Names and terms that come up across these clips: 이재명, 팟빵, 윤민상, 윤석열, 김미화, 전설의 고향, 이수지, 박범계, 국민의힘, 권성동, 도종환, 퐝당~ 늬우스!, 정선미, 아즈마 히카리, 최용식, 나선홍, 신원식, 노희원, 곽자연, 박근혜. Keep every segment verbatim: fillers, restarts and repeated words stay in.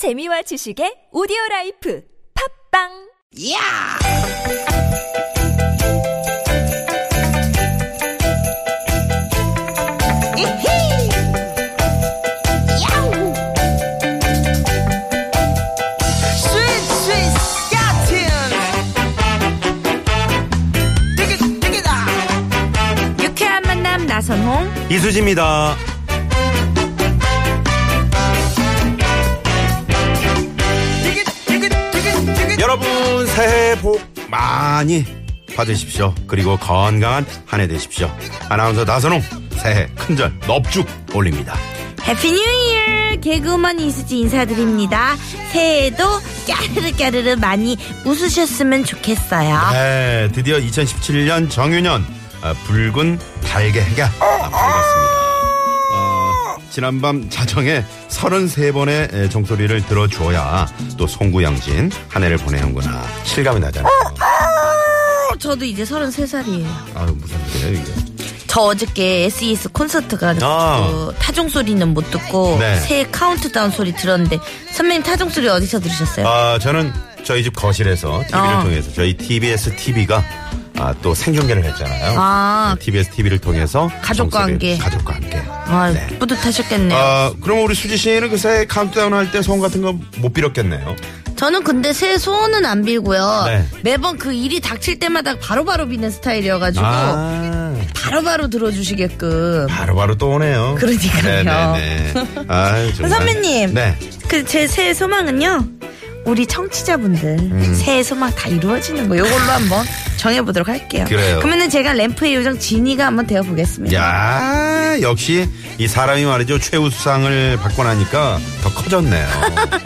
재미와 지식의 오디오라이프 팟빵. 이야! 나선홍 이수지입니다. 여러분 새해 복 많이 받으십시오. 그리고 건강한 한 해 되십시오. 아나운서 나선홍 새해 큰절 넙죽 올립니다. 해피 뉴 이어 개그우먼 이수지 인사드립니다. 새해에도 까르르 까르르 많이 웃으셨으면 좋겠어요. 네, 드디어 이천십칠년 정유년 아, 붉은 달개 해가 밝았습니다. 어, 지난밤 자정에 서른세 번의 종소리를 들어줘야 또 송구양진 한 해를 보내는구나 실감이 나잖아요. 저도 이제 서른세 살이에요. 아유, 무슨 일이에요 이게. 저 어저께 에스이에스 콘서트 가서 아. 타종 소리는 못 듣고 네. 새해 카운트다운 소리 들었는데 선배님 타종 소리 어디서 들으셨어요? 아, 저는 저희 집 거실에서 티비를 어. 통해서 저희 티비에스 티비가 아, 또 생중계를 했잖아요. 아. 티비에스 티비를 통해서. 가족과 함께. 가족과 함께. 아, 네. 뿌듯하셨겠네요. 아, 그럼 우리 수지 씨는 그 새해 카운트다운 할 때 소원 같은 거 못 빌었겠네요. 저는 근데 새해 소원은 안 빌고요. 네. 매번 그 일이 닥칠 때마다 바로바로 비는 스타일이어가지고. 아. 바로바로 들어주시게끔. 바로바로 또 오네요. 그러니까요. 네네네. 아유, 정말. 선배님. 네. 그 제 새해 소망은요. 우리 청취자분들 음. 새해 소망 다 이루어지는 거 요걸로 한번 정해보도록 할게요. 그래요. 그러면은 제가 램프의 요정 지니가 한번 되어보겠습니다. 야, 역시 이 사람이 말이죠. 최우수상을 받고 나니까 더 커졌네요.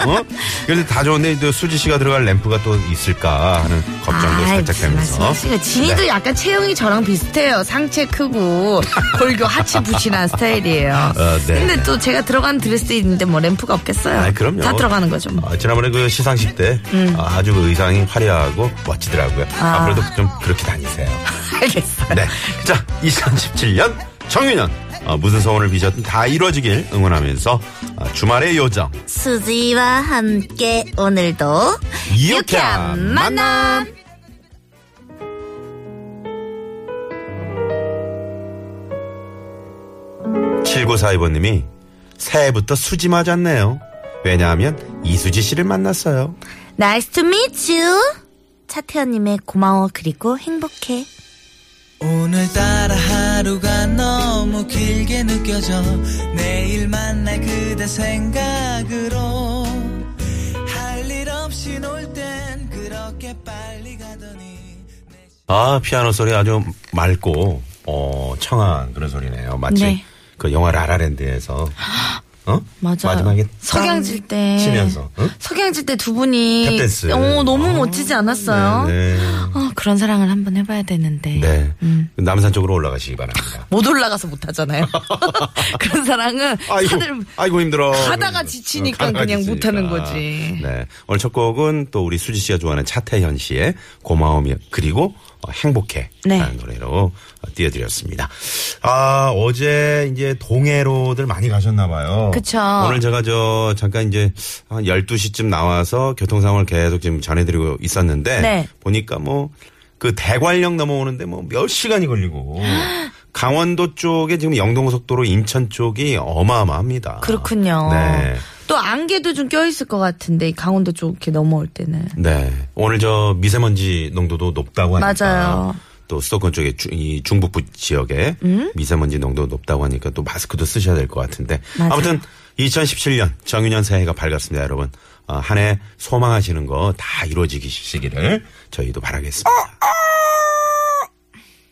어? 그런데 다 좋은데 수지 씨가 들어갈 램프가 또 있을까 하는 걱정도 아, 살짝 되면서. 지니도 네. 약간 체형이 저랑 비슷해요. 상체 크고 골교 하체 부신한 스타일이에요. 어, 네. 근데 또 제가 들어간 드레스 있는데 뭐 램프가 없겠어요. 아, 그럼요. 다 들어가는 거죠. 뭐. 아, 지난번에 그 시상식 때 음. 아주 의상이 화려하고 멋지더라고요. 아. 앞으로도 좀 그렇게 다니세요. 알겠어요. 네, 자 이천십칠년 정유년 어, 무슨 소원을 비셨든 다 이루어지길 응원하면서 어, 주말의 요정 수지와 함께 오늘도 유쾌한 만남. 만남 칠구사이번님이 새해부터 수지 맞았네요. 왜냐하면 이수지 씨를 만났어요. Nice to meet you. 차태현님의 고마워 그리고 행복해. 오늘따라 하루가 너무 길게 느껴져 내일 만날 그대 생각으로 할 일 없이 놀 땐 그렇게 빨리 가더니 아 피아노 소리 아주 맑고 어 청한 그런 소리네요. 마치 네. 그 영화 라라랜드에서 어? 맞아. 마지막에 석양질 때 치면서 응? 석양질 때 두 분이 탭댄스. 오, 너무 아, 멋지지 않았어요? 네네. 어, 그런 사랑을 한번 해봐야 되는데. 네. 음. 남산 쪽으로 올라가시기 바랍니다. 못 올라가서 못 하잖아요. 그런 사랑은 아이고, 사들 아이고 힘들어. 가다가 지치니까 가다가 그냥 못 하는 거지. 네. 오늘 첫 곡은 또 우리 수지 씨가 좋아하는 차태현 씨의 고마움이 그리고 행복해 네. 라는 노래로 띄워드렸습니다. 아, 어제 이제 동해로들 많이 가셨나 봐요. 그쵸. 오늘 제가 저 잠깐 이제 한 열두 시쯤 나와서 교통 상황을 계속 지금 전해드리고 있었는데 네. 보니까 뭐 그 대관령 넘어오는데 뭐 몇 시간이 걸리고 강원도 쪽에 지금 영동고속도로 인천 쪽이 어마어마합니다. 그렇군요. 네. 또 안개도 좀 껴있을 것 같은데 강원도 쪽 이렇게 넘어올 때는. 네. 오늘 저 미세먼지 농도도 높다고 하니까. 맞아요. 또 수도권 쪽에 주, 이 중북부 지역에 음? 미세먼지 농도 높다고 하니까 또 마스크도 쓰셔야 될 것 같은데. 맞아요. 아무튼 이천십칠년 정유년 새해가 밝았습니다. 여러분. 어, 한 해 소망하시는 거 다 이루어지시기를 저희도 바라겠습니다. 어, 어!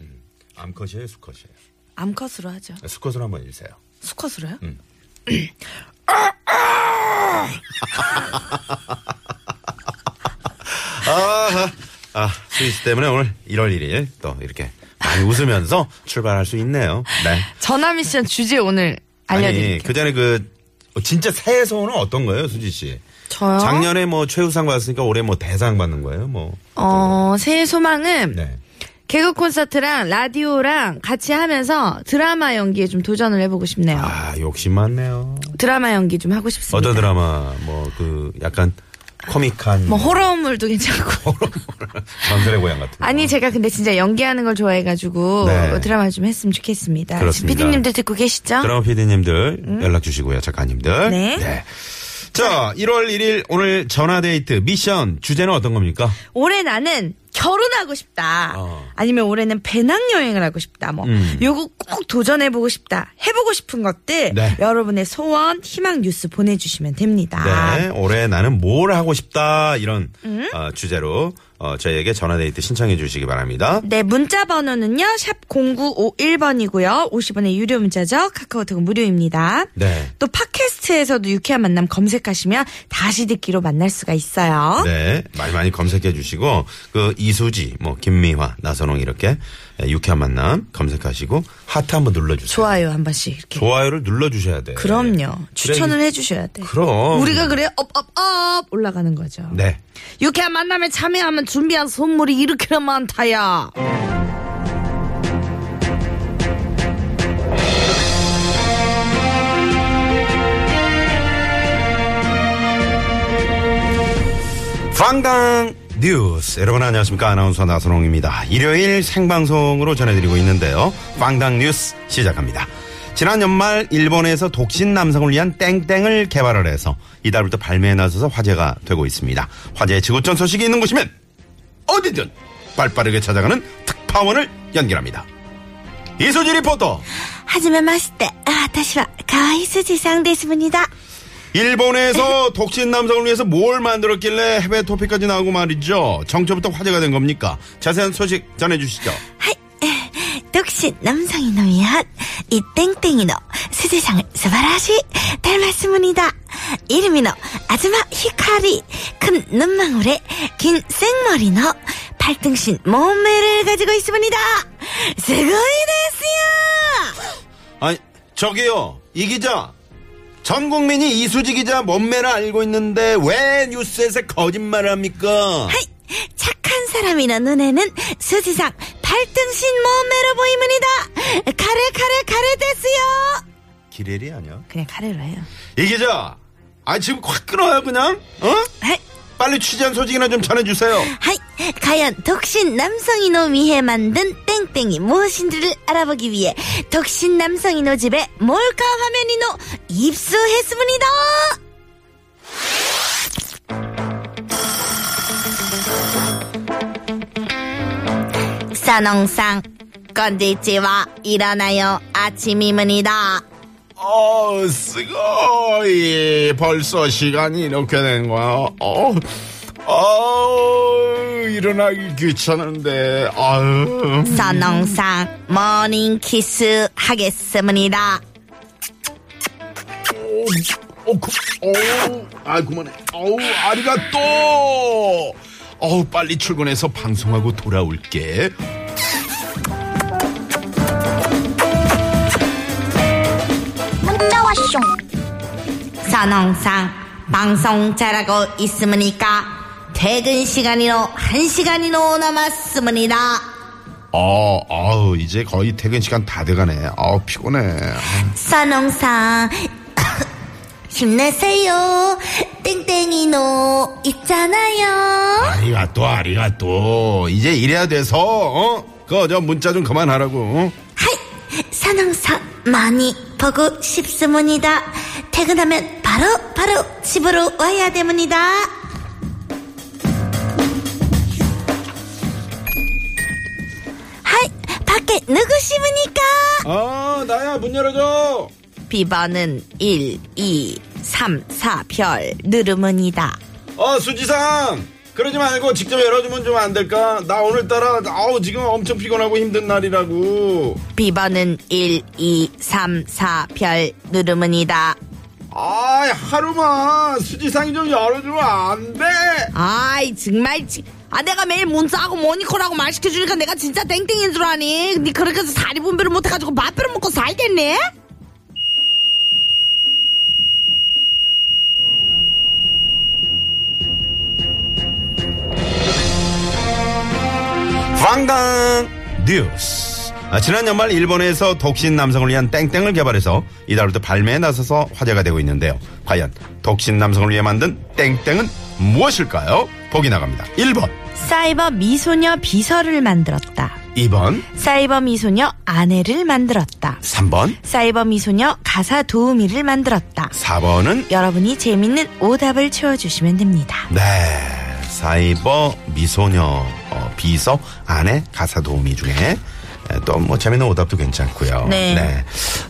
음, 암컷이에요 수컷이에요? 암컷으로 하죠. 수컷으로 한번 읽으세요. 수컷으로요? 음. 아, 아, 스위스 때문에 오늘 일월 일일 또 이렇게 많이 웃으면서 출발할 수 있네요. 네. 전화 미션 주제 오늘 알려드릴게요. 아니, 그 전에 그 진짜 새해 소원은 어떤 거예요, 수지 씨? 저요? 작년에 뭐 최우상 받았으니까 올해 뭐 대상 받는 거예요, 뭐? 어, 새해 소망은. 네. 개그 콘서트랑 라디오랑 같이 하면서 드라마 연기에 좀 도전을 해보고 싶네요. 아, 욕심 많네요. 드라마 연기 좀 하고 싶습니다. 어떤 드라마? 뭐 그 약간 코믹한 뭐 호러물도 괜찮고 호러물 전설의 고향 같은 거. 아니 제가 근데 진짜 연기하는 걸 좋아해가지고 네. 드라마 좀 했으면 좋겠습니다. 그렇습니다. 피디님들 듣고 계시죠? 드라마 피디님들 음? 연락 주시고요. 작가님들. 네. 네. 자, 일월 일일 오늘 전화데이트 미션 주제는 어떤 겁니까? 올해 나는 결혼하고 싶다. 어. 아니면 올해는 배낭여행을 하고 싶다. 뭐 음. 요거 꼭 도전해보고 싶다. 해보고 싶은 것들 네. 여러분의 소원, 희망 뉴스 보내주시면 됩니다. 네, 올해 나는 뭘 하고 싶다 이런 음? 어, 주제로 어, 저희에게 전화데이트 신청해 주시기 바랍니다. 네, 문자 번호는요. 샵 공구오일 번이고요. 오십 원의 유료 문자죠. 카카오톡은 무료입니다. 네. 또 팟캐스트에서도 유쾌한 만남 검색하시면 다시 듣기로 만날 수가 있어요. 네, 많이 많이 검색해 주시고 그 이수지, 뭐 김미화, 나선홍 이렇게 유쾌한 만남 검색하시고 하트 한번 눌러주세요. 좋아요 한 번씩. 이렇게. 좋아요를 눌러주셔야 돼요. 그럼요. 추천을 그래, 해주셔야 돼요. 그럼. 우리가 그래 업업업 올라가는 거죠. 네. 유쾌한 만남에 참여하면 준비한 선물이 이렇게나 많다야. 황당 뉴스. 여러분 안녕하십니까. 아나운서 나선홍입니다. 일요일 생방송으로 전해드리고 있는데요. 황당 뉴스 시작합니다. 지난 연말 일본에서 독신 남성을 위한 땡땡을 개발을 해서 이달부터 발매에 나서서 화제가 되고 있습니다. 화제의 지구촌 소식이 있는 곳이면 어디든 발빠르게 찾아가는 특파원을 연결합니다. 이수지 리포터. 하지메마시테. 아타시와 가이수지 상데스입니다. 일본에서 독신 남성을 위해서 뭘 만들었길래 해외 토픽까지 나오고 말이죠. 정초부터 화제가 된 겁니까? 자세한 소식 전해주시죠. 하이, 독신 남성인을 위한 이 땡땡이노 수제상을 스바라시 닮았습니다. 이름이노 아즈마 히카리 큰 눈망울에 긴 생머리노 팔등신 몸매를 가지고 있습니다. 스고이데스요. 아니 저기요 이 기자. 전 국민이 이수지 기자 몸매를 알고 있는데 왜 뉴스에서 거짓말을 합니까? 하이, 착한 사람이나 눈에는 수지상 팔등신 몸매로 보입니다. 카레 카레 카레 됐어요. 기레리 아니야? 그냥 카레로 해요. 이 기자, 아 지금 확 끊어요 그냥? 어? 하이. 빨리 취재한 소식이나 좀 전해주세요. 하이, 과연 독신 남성이노미에 만든 땡땡이 무엇인지를 알아보기 위해 독신 남성이노 집에 몰카 화면이노 입수했습니다. 선홍상, 건지치와 일어나요 아침입니다. 어, 스고이. 벌써 시간이 이렇게 된 거야. 어, 어, 일어나기 귀찮은데, 아유. 선홍상, 모닝 키스 하겠습니다. 어, 어, 그, 어, 아, 그만해. 어우, 아리가또. 어우, 빨리 출근해서 방송하고 돌아올게. 선홍상 방송 잘하고 있습니까? 퇴근 시간이로 한 시간이로 남았습니다. 어, 아우 이제 거의 퇴근 시간 다 돼가네. 아우 피곤해. 선홍상 힘내세요. 땡땡이노 있잖아요. 아리가또 아리가또. 이제 이래야 돼서 어? 그거 저 문자 좀 그만하라고. 하이, 선홍상 많이 보고 싶습니다. 퇴근하면 바로 바로 집으로 와야 됩니다. 하이, 밖에 누구십니까? 아, 나야. 문 열어줘. 비번은 일, 이, 삼, 사 별 누르문이다. 어, 수지상 그러지 말고 직접 열어주면 좀 안 될까? 나 오늘따라 아우 지금 엄청 피곤하고 힘든 날이라고. 비번은 일, 이, 삼, 사 별 누르문이다. 아이, 하루만 수지상이 좀 열어주면 안 돼? 아이, 정말. 아, 내가 매일 문자하고 모니콜하고 말 시켜주니까 내가 진짜 땡땡인 줄 아니? 니 그렇게 해서 살이 분별을 못해가지고 맛별을 먹고 살겠네? 황당 뉴스. 아, 지난 연말 일본에서 독신 남성을 위한 땡땡을 개발해서 이달부터 발매에 나서서 화제가 되고 있는데요. 과연 독신 남성을 위해 만든 땡땡은 무엇일까요? 보기 나갑니다. 일 번 사이버 미소녀 비서를 만들었다. 이 번 사이버 미소녀 아내를 만들었다. 삼 번 사이버 미소녀 가사 도우미를 만들었다. 사 번은 여러분이 재밌는 오답을 채워주시면 됩니다. 네, 사이버 미소녀 어, 비서 아내 가사 도우미 중에 또 뭐 재밌는 오답도 괜찮고요. 네, 네.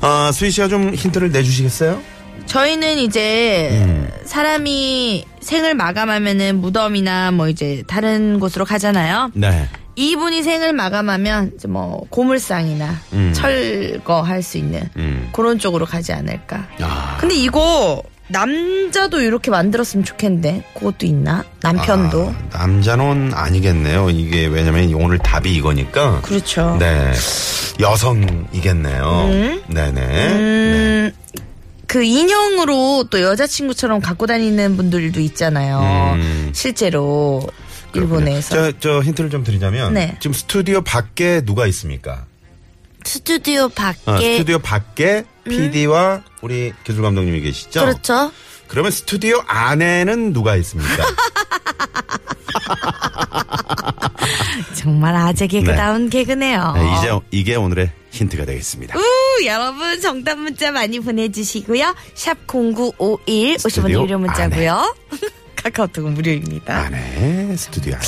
어, 수희 씨가 좀 힌트를 내주시겠어요? 저희는 이제 음. 사람이 생을 마감하면은 무덤이나 뭐 이제 다른 곳으로 가잖아요. 네. 이분이 생을 마감하면 이제 뭐 고물상이나 음. 철거할 수 있는 음. 그런 쪽으로 가지 않을까. 아. 근데 이거 남자도 이렇게 만들었으면 좋겠는데 그것도 있나? 남편도. 아, 남자는 아니겠네요. 이게 왜냐면 오늘 답이 이거니까. 그렇죠. 네. 여성이겠네요. 음? 네네. 음. 네. 그 인형으로 또 여자친구처럼 갖고 다니는 분들도 있잖아요. 음. 실제로. 그렇군요. 일본에서. 저, 저 힌트를 좀 드리자면 네. 지금 스튜디오 밖에 누가 있습니까? 스튜디오 밖에. 어, 스튜디오 밖에 음. 피디와 우리 교수 감독님이 계시죠? 그렇죠. 그러면 스튜디오 안에는 누가 있습니까? 정말 아재 개그다운 네. 개그네요. 네, 이제 이게 오늘의 힌트가 되겠습니다. 우, 여러분 정답 문자 많이 보내주시고요. 샵 공구오일 오십 원 유료 문자고요. 카카오톡은 무료입니다. 안에 스튜디오 안에.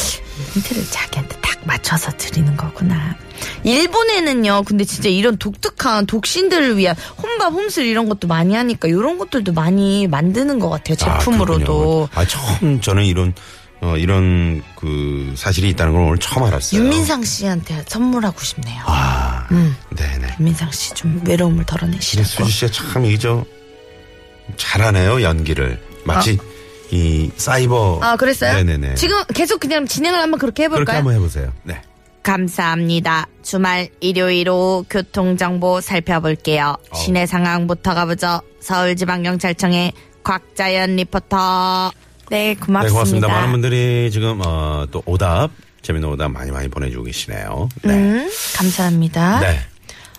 힌트를 자기한테 딱 맞춰서 드리는 거구나. 일본에는요. 근데 진짜 이런 독특한 독신들을 위한 혼밥, 홈술 이런 것도 많이 하니까 이런 것들도 많이 만드는 것 같아요. 제품으로도. 아, 아 처음 저는 이런 어, 이런 그 사실이 있다는 걸 오늘 처음 알았어요. 윤민상 씨한테 선물하고 싶네요. 아, 음. 네네. 윤민상 씨 좀 외로움을 덜어내시라고. 수지 씨가 참 이죠 잘하네요 연기를 마치. 아. 이 사이버 아 그랬어요? 네네네. 지금 계속 그냥 진행을 한번 그렇게 해볼까요? 그렇게 한번 해보세요. 네. 감사합니다. 주말 일요일 오후 교통정보 살펴볼게요. 어. 시내 상황부터 가보죠. 서울지방경찰청의 곽자연 리포터. 네 고맙습니다. 네 고맙습니다. 많은 분들이 지금 어, 또 오답 재밌는 오답 많이 많이 보내주고 계시네요. 네. 음, 감사합니다. 네.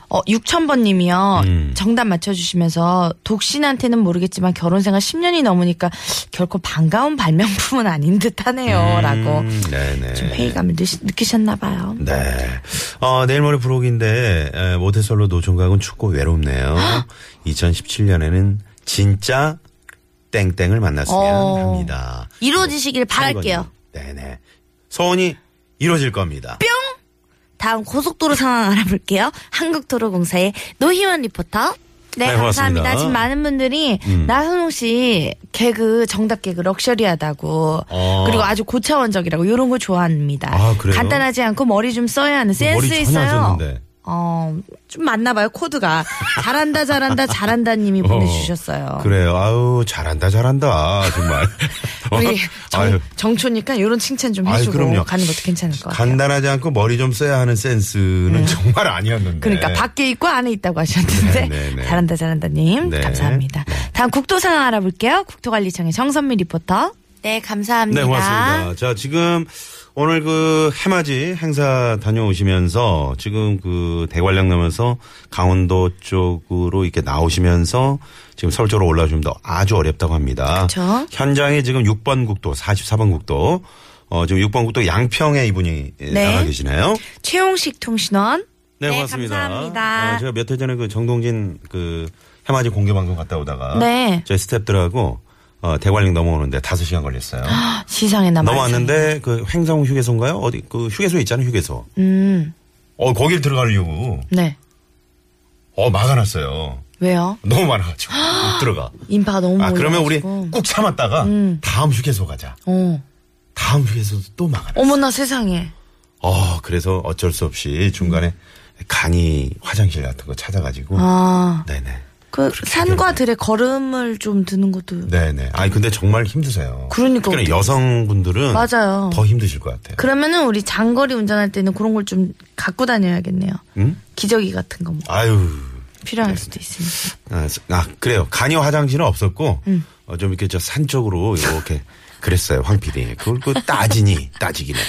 어, 육천 번님이요. 음. 정답 맞춰주시면서 독신한테는 모르겠지만 결혼생활 십 년이 넘으니까 결코 반가운 발명품은 아닌 듯하네요. 음. 라고 네네. 좀 회의감을 느시, 느끼셨나 봐요. 네. 어, 내일 모레 부록인데 모태솔로 노총각은 춥고 외롭네요. 헉? 이천십칠 년에는 진짜 땡땡을 만났으면 어. 합니다. 이루어지시길 바랄게요. 네네. 소원이 이루어질 겁니다. 뿅! 다음 고속도로 상황 알아볼게요. 한국도로공사의 노희원 리포터. 네, 네 감사합니다. 고맙습니다. 지금 많은 분들이 음. 나선홍 씨 개그 정답 개그 럭셔리하다고 어. 그리고 아주 고차원적이라고 이런 거 좋아합니다. 아, 그래요? 간단하지 않고 머리 좀 써야 하는 센스 있어요. 어, 좀 맞나 봐요 코드가. 잘한다 잘한다 잘한다 님이 어, 보내주셨어요. 그래요. 아우 잘한다 잘한다 정말. 우리 정, 정초니까 이런 칭찬 좀 해주고 아유, 가는 것도 괜찮을 것 같아요. 간단하지 않고 머리 좀 써야 하는 센스는 음. 정말 아니었는데. 그러니까 밖에 있고 안에 있다고 하셨는데. 네, 네, 네. 잘한다 잘한다 님 네. 감사합니다. 다음 국토 상황 알아볼게요. 국토관리청의 정선미 리포터. 네 감사합니다. 네 고맙습니다. 자 지금 오늘 그 해맞이 행사 다녀오시면서 지금 그 대관령 넘어서 강원도 쪽으로 이렇게 나오시면서 지금 서울 쪽으로 올라오시면 더 아주 어렵다고 합니다. 그렇죠. 현장에 지금 육 번 국도, 사십사 번 국도, 어, 지금 육 번 국도 양평에 이분이 네. 나가 계시네요. 최용식 통신원. 네, 네 고맙습니다. 감사합니다. 어, 제가 몇 해 전에 그 정동진 그 해맞이 공개방송 갔다 오다가 네. 저희 스태프들하고 어, 대관령 넘어오는데 다섯 시간 걸렸어요. 시상에 남아 넘어왔는데 그 횡성 휴게소인가요? 어디 그 휴게소 있잖아요, 휴게소. 음. 어, 거길 들어가려고. 네. 어, 막아놨어요. 왜요? 너무 많아가지고 못 들어가. 인파가 너무 많아. 아, 그러면 우리 꾹 참았다가 음. 다음 휴게소 가자. 어. 다음 휴게소도 또 막아놨어요. 어머나 세상에. 어, 그래서 어쩔 수 없이 중간에 간이 화장실 같은 거 찾아가지고. 아. 네네. 그 산과 해결해. 들의 걸음을 좀 드는 것도. 네네. 아니 근데 정말 힘드세요. 그러니까 여성분들은 맞아요. 더 힘드실 것 같아요. 그러면은 우리 장거리 운전할 때는 그런 걸 좀 갖고 다녀야겠네요. 음? 기저귀 같은 거. 뭐. 아유. 필요할 네네. 수도 있습니다. 아 그래요. 간이 화장실은 없었고 음. 어, 좀 이렇게 저 산 쪽으로 이렇게 그랬어요. 황 피디. 그걸 그 따지니 따지기는.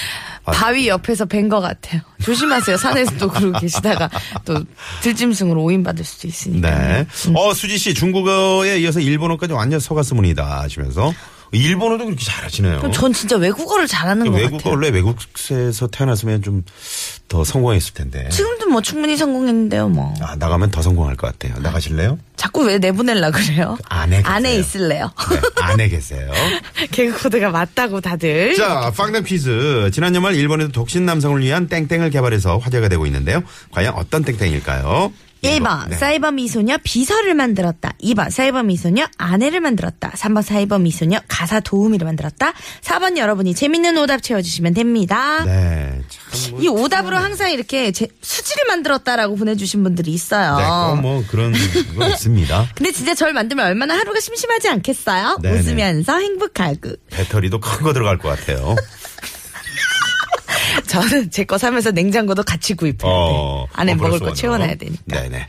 바위 옆에서 뵌 것 같아요. 조심하세요. 산에서 또 그러고 계시다가 또 들짐승으로 오인받을 수도 있으니까. 네. 음. 어, 수지 씨, 중국어에 이어서 일본어까지 완전 서갔습니다 하시면서. 일본어도 그렇게 잘하시네요. 그럼 전 진짜 외국어를 잘하는 것 외국어 같아요. 원래 외국에서 태어났으면 좀 더 성공했을 텐데. 지금도 뭐 충분히 성공했는데요, 뭐. 아, 나가면 더 성공할 것 같아요. 나가실래요? 자꾸 왜 내보내려 그래요? 안에 계세요. 안에 있을래요? 네, 안에 계세요. 개그 코드가 맞다고 다들. 자, 빵담 퀴즈. 지난 연말 일본에서 독신 남성을 위한 땡땡을 개발해서 화제가 되고 있는데요. 과연 어떤 땡땡일까요? 일 번 네. 사이버 미소녀 비서를 만들었다. 이 번 사이버 미소녀 아내를 만들었다. 삼 번 사이버 미소녀 가사 도우미를 만들었다. 사 번 여러분이 재밌는 오답 채워주시면 됩니다. 네, 참 이 오답으로 항상 이렇게 제, 수지를 만들었다라고 보내주신 분들이 있어요. 네, 뭐 그런 거 있습니다. 근데 진짜 절 만들면 얼마나 하루가 심심하지 않겠어요? 네네. 웃으면서 행복하고. 배터리도 큰 거 들어갈 것 같아요. 저는 제 거 사면서 냉장고도 같이 구입해야 어, 돼. 안에 어, 먹을 거 채워놔야 되니까. 네네.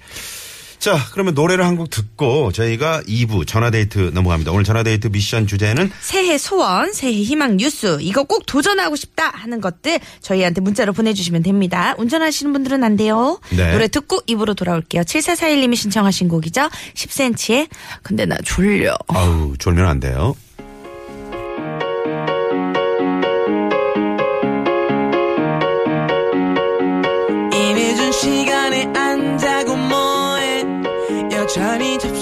자, 그러면 노래를 한 곡 듣고 저희가 이 부 전화데이트 넘어갑니다. 오늘 전화데이트 미션 주제는 새해 소원, 새해 희망 뉴스, 이거 꼭 도전하고 싶다 하는 것들 저희한테 문자로 보내주시면 됩니다. 운전하시는 분들은 안 돼요. 네. 노래 듣고 이 부로 돌아올게요. 칠사사일 님이 신청하신 곡이죠. 십 센티미터의 근데 나 졸려. 아우, 졸면 안 돼요. 시간에 안 자고 뭐해 여전히